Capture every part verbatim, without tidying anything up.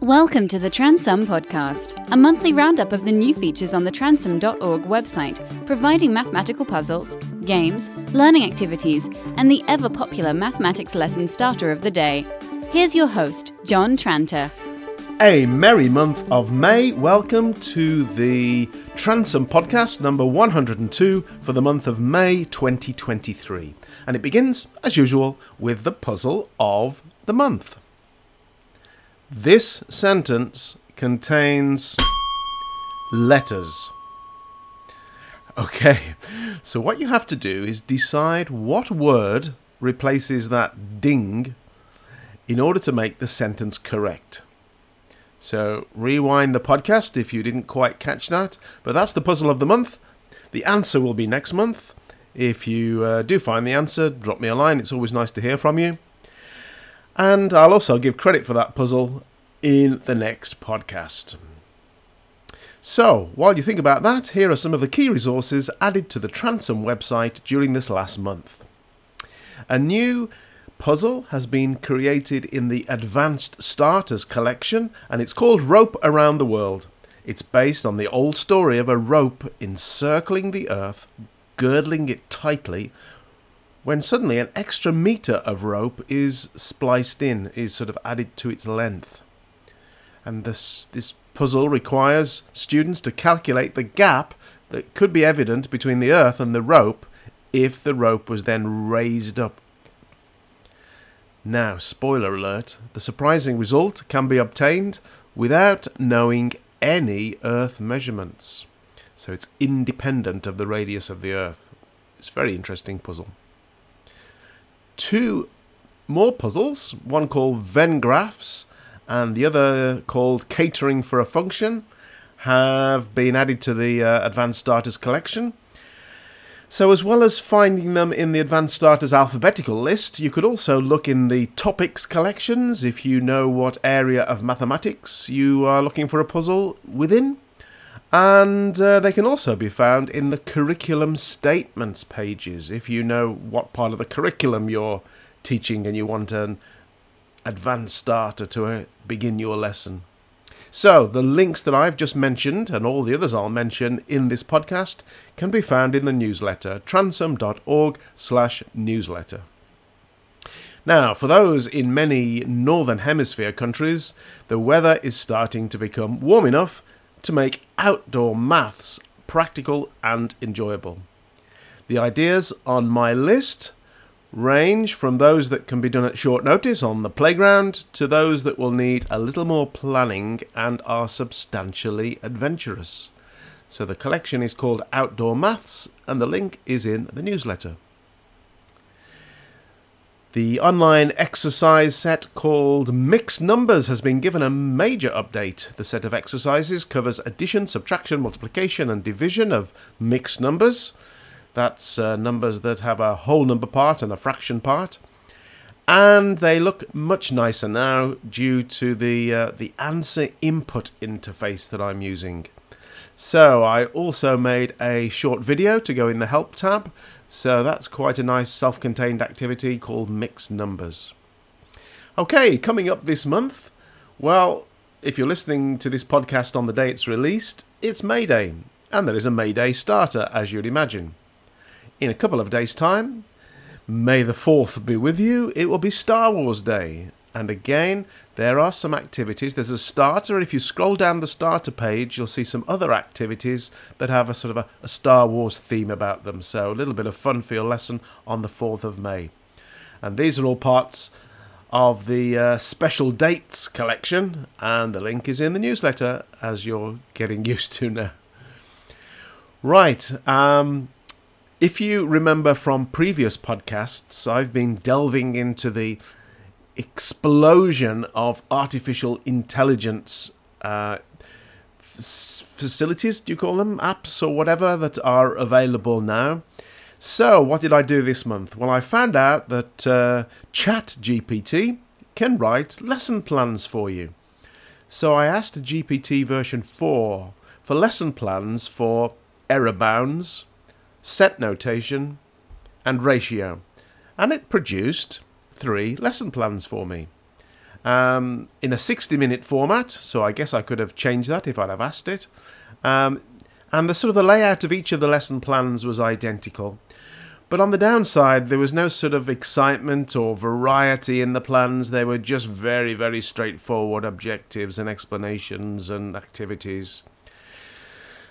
Welcome to the Transum podcast, a monthly roundup of the new features on the transum dot org website, providing mathematical puzzles, games, learning activities, and the ever-popular mathematics lesson starter of the day. Here's your host, John Tranter. A merry month of May. Welcome to the Transum podcast number one hundred two for the month of May twenty twenty-three. And it begins, as usual, with the puzzle of the month. This sentence contains letters. Okay, so what you have to do is decide what word replaces that ding in order to make the sentence correct. So rewind the podcast if you didn't quite catch that, but that's the puzzle of the month. The answer will be next month. If you uh, do find the answer, drop me a line. It's always nice to hear from you. And I'll also give credit for that puzzle in the next podcast. So, while you think about that, here are some of the key resources added to the Transum website during this last month. A new puzzle has been created in the Advanced Starters collection, and it's called Rope Around the World. It's based on the old story of a rope encircling the earth, girdling it tightly, when suddenly an extra metre of rope is spliced in, is sort of added to its length. And this, this puzzle requires students to calculate the gap that could be evident between the earth and the rope if the rope was then raised up. Now, spoiler alert, the surprising result can be obtained without knowing any earth measurements. So it's independent of the radius of the earth. It's a very interesting puzzle. Two more puzzles, one called Venn Graphs and the other called Catering for a Function, have been added to the uh, Advanced Starters collection. So as well as finding them in the Advanced Starters alphabetical list, you could also look in the topics collections if you know what area of mathematics you are looking for a puzzle within. And uh, they can also be found in the curriculum statements pages if you know what part of the curriculum you're teaching and you want an advanced starter to uh, begin your lesson. So the links that I've just mentioned and all the others I'll mention in this podcast can be found in the newsletter, transum dot org slash newsletter. Now, for those in many Northern Hemisphere countries, the weather is starting to become warm enough to make outdoor maths practical and enjoyable. The ideas on my list range from those that can be done at short notice on the playground to those that will need a little more planning and are substantially adventurous. So the collection is called Outdoor Maths and the link is in the newsletter. The online exercise set called Mixed Numbers has been given a major update. The set of exercises covers addition, subtraction, multiplication and division of mixed numbers. That's uh, numbers that have a whole number part and a fraction part. And they look much nicer now due to the, uh, the answer input interface that I'm using. So I also made a short video to go in the help tab. So that's quite a nice self-contained activity called Mixed Numbers. Okay, coming up this month, well, if you're listening to this podcast on the day it's released, it's May Day, and there is a May Day starter, as you'd imagine. In a couple of days' time, May the fourth be with you, it will be Star Wars Day. And again, there are some activities. There's a starter, and if you scroll down the starter page, you'll see some other activities that have a sort of a, a Star Wars theme about them. So a little bit of fun for your lesson on the fourth of May. And these are all parts of the uh, special dates collection, and the link is in the newsletter, as you're getting used to now. Right, um... if you remember from previous podcasts, I've been delving into the explosion of artificial intelligence uh, f- facilities, do you call them? Apps or whatever that are available now. So what did I do this month? Well, I found out that uh, ChatGPT can write lesson plans for you. So I asked G P T version four for lesson plans for error bounds, set notation, and ratio. And it produced three lesson plans for me. um, in a sixty-minute format, so I guess I could have changed that if I'd have asked it. Um, and the sort of the layout of each of the lesson plans was identical. But on the downside, there was no sort of excitement or variety in the plans. They were just very, very straightforward objectives and explanations and activities.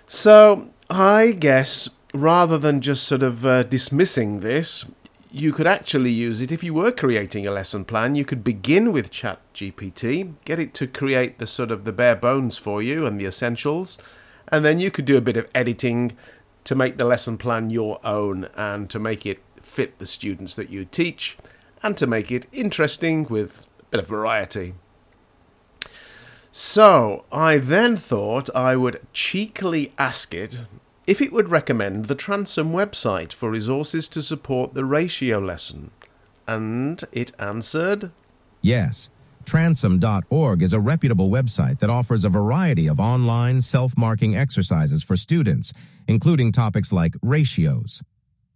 So I guess rather than just sort of uh, dismissing this, you could actually use it if you were creating a lesson plan. You could begin with ChatGPT, get it to create the sort of the bare bones for you and the essentials, and then you could do a bit of editing to make the lesson plan your own and to make it fit the students that you teach and to make it interesting with a bit of variety. So I then thought I would cheekily ask it if it would recommend the Transum website for resources to support the ratio lesson. And it answered, yes. Transum dot org is a reputable website that offers a variety of online self-marking exercises for students, including topics like ratios.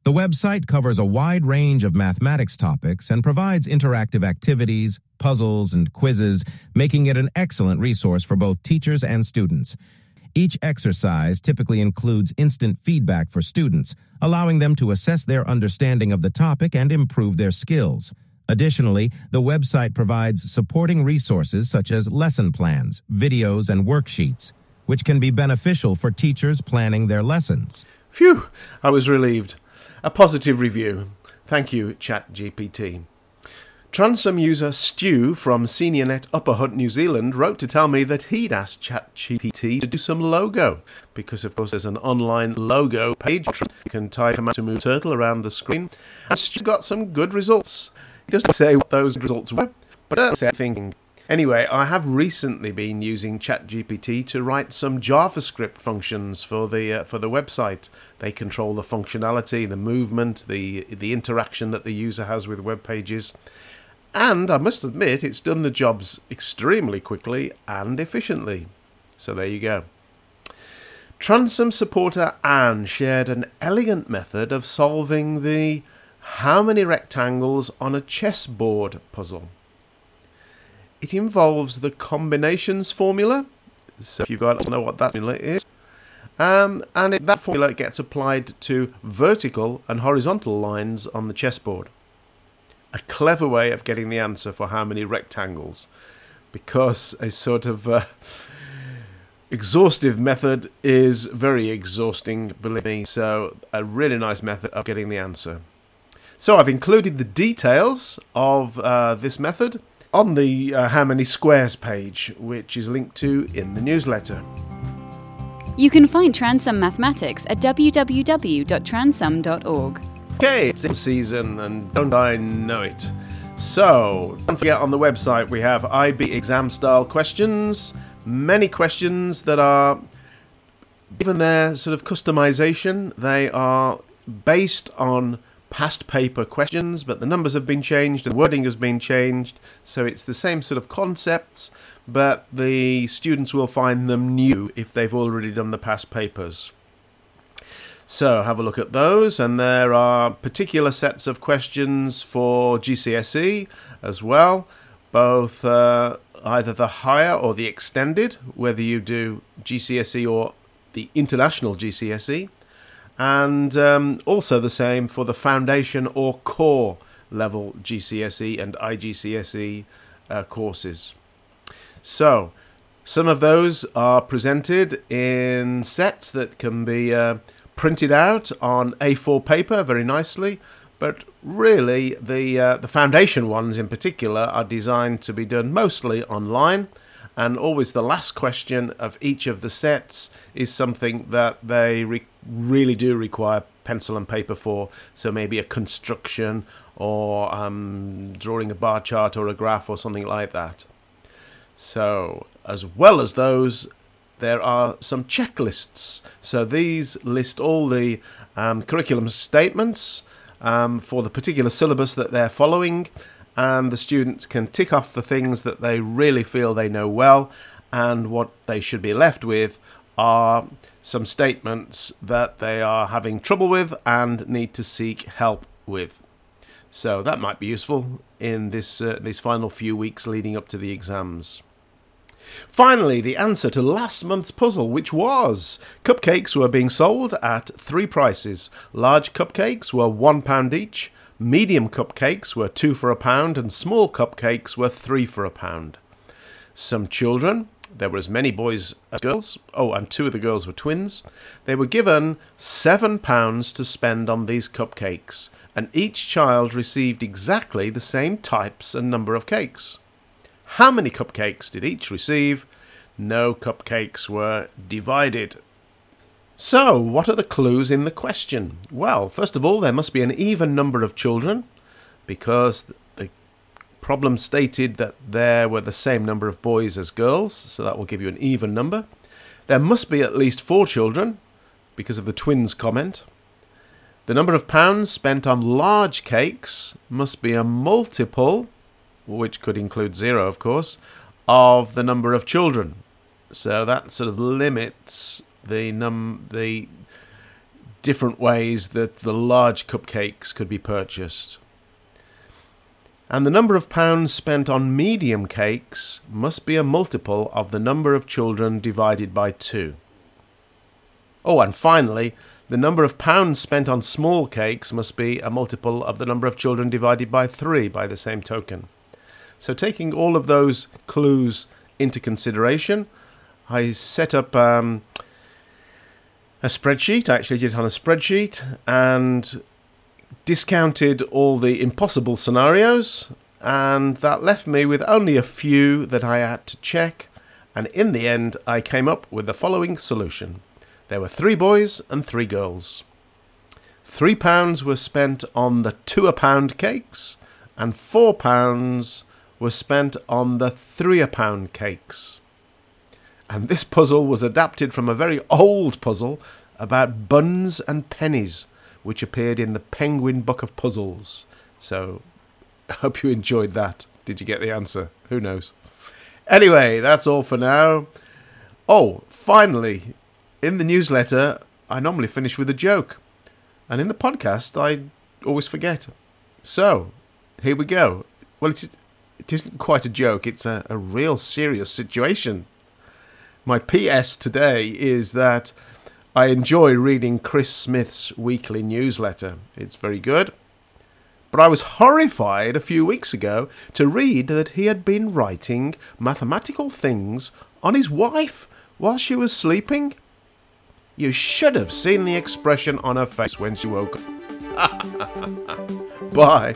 The website covers a wide range of mathematics topics and provides interactive activities, puzzles, and quizzes, making it an excellent resource for both teachers and students. Each exercise typically includes instant feedback for students, allowing them to assess their understanding of the topic and improve their skills. Additionally, the website provides supporting resources such as lesson plans, videos, and worksheets, which can be beneficial for teachers planning their lessons. Phew, I was relieved. A positive review. Thank you, ChatGPT. Transum user Stu from SeniorNet Upper Hutt, New Zealand, wrote to tell me that he'd asked ChatGPT to do some logo, because of course there's an online logo page. You can type a to move turtle around the screen, and Stu got some good results. He doesn't say what those results were, but I don't say anything. Anyway, I have recently been using ChatGPT to write some JavaScript functions for the uh, for the website. They control the functionality, the movement, the the interaction that the user has with web pages. And I must admit, it's done the jobs extremely quickly and efficiently. So there you go. Transum supporter Anne shared an elegant method of solving the how many rectangles on a chessboard puzzle. It involves the combinations formula, so if you guys know what that formula is, um, and it, that formula gets applied to vertical and horizontal lines on the chessboard. A clever way of getting the answer for how many rectangles, because a sort of uh, exhaustive method is very exhausting, believe me, so a really nice method of getting the answer. So I've included the details of uh, this method on the uh, How Many Squares page, which is linked to in the newsletter. You can find Transum Mathematics at w w w dot transum dot org. Okay, it's in season, and don't I know it. So, don't forget on the website we have I B exam-style questions, many questions that are, given their sort of customization, they are based on past paper questions, but the numbers have been changed, the wording has been changed, so it's the same sort of concepts, but the students will find them new if they've already done the past papers. So have a look at those, and there are particular sets of questions for G C S E as well, both uh, either the higher or the extended, whether you do G C S E or the international G C S E. And um, also the same for the foundation or core level G C S E and I G C S E uh, courses. So some of those are presented in sets that can be uh, printed out on A four paper very nicely, but really the, uh, the foundation ones in particular are designed to be done mostly online, and always the last question of each of the sets is something that they require. Really do require pencil and paper for, so maybe a construction or um, drawing a bar chart or a graph or something like that. So as well as those, there are some checklists. So these list all the um, curriculum statements um, for the particular syllabus that they're following, and the students can tick off the things that they really feel they know well, and what they should be left with are some statements that they are having trouble with and need to seek help with. So that might be useful in this uh, these final few weeks leading up to the exams. Finally, the answer to last month's puzzle, which was cupcakes were being sold at three prices. Large cupcakes were one pound each, medium cupcakes were two for a pound, and small cupcakes were three for a pound. Some children, there were as many boys as girls, oh, and two of the girls were twins, they were given seven pounds to spend on these cupcakes, and each child received exactly the same types and number of cakes. How many cupcakes did each receive? No cupcakes were divided. So, what are the clues in the question? Well, first of all, there must be an even number of children, because the problem stated that there were the same number of boys as girls, so that will give you an even number. There must be at least four children, because of the twins' comment. The number of pounds spent on large cakes must be a multiple, which could include zero, of course, of the number of children. So that sort of limits the num the different ways that the large cupcakes could be purchased. And the number of pounds spent on medium cakes must be a multiple of the number of children divided by two. Oh, and finally, the number of pounds spent on small cakes must be a multiple of the number of children divided by three by the same token. So taking all of those clues into consideration, I set up um, a spreadsheet. I actually did it on a spreadsheet and discounted all the impossible scenarios. And that left me with only a few that I had to check. And in the end, I came up with the following solution. There were three boys and three girls. Three pounds were spent on the two-a-pound cakes, and four pounds were spent on the three-a-pound cakes. And this puzzle was adapted from a very old puzzle about buns and pennies, which appeared in the Penguin Book of Puzzles. So, I hope you enjoyed that. Did you get the answer? Who knows? Anyway, that's all for now. Oh, finally, in the newsletter, I normally finish with a joke. And in the podcast, I always forget. So, here we go. Well, it's... It isn't quite a joke, it's a, a real serious situation. My P S today is that I enjoy reading Chris Smith's weekly newsletter. It's very good. But I was horrified a few weeks ago to read that he had been writing mathematical things on his wife while she was sleeping. You should have seen the expression on her face when she woke up. Bye.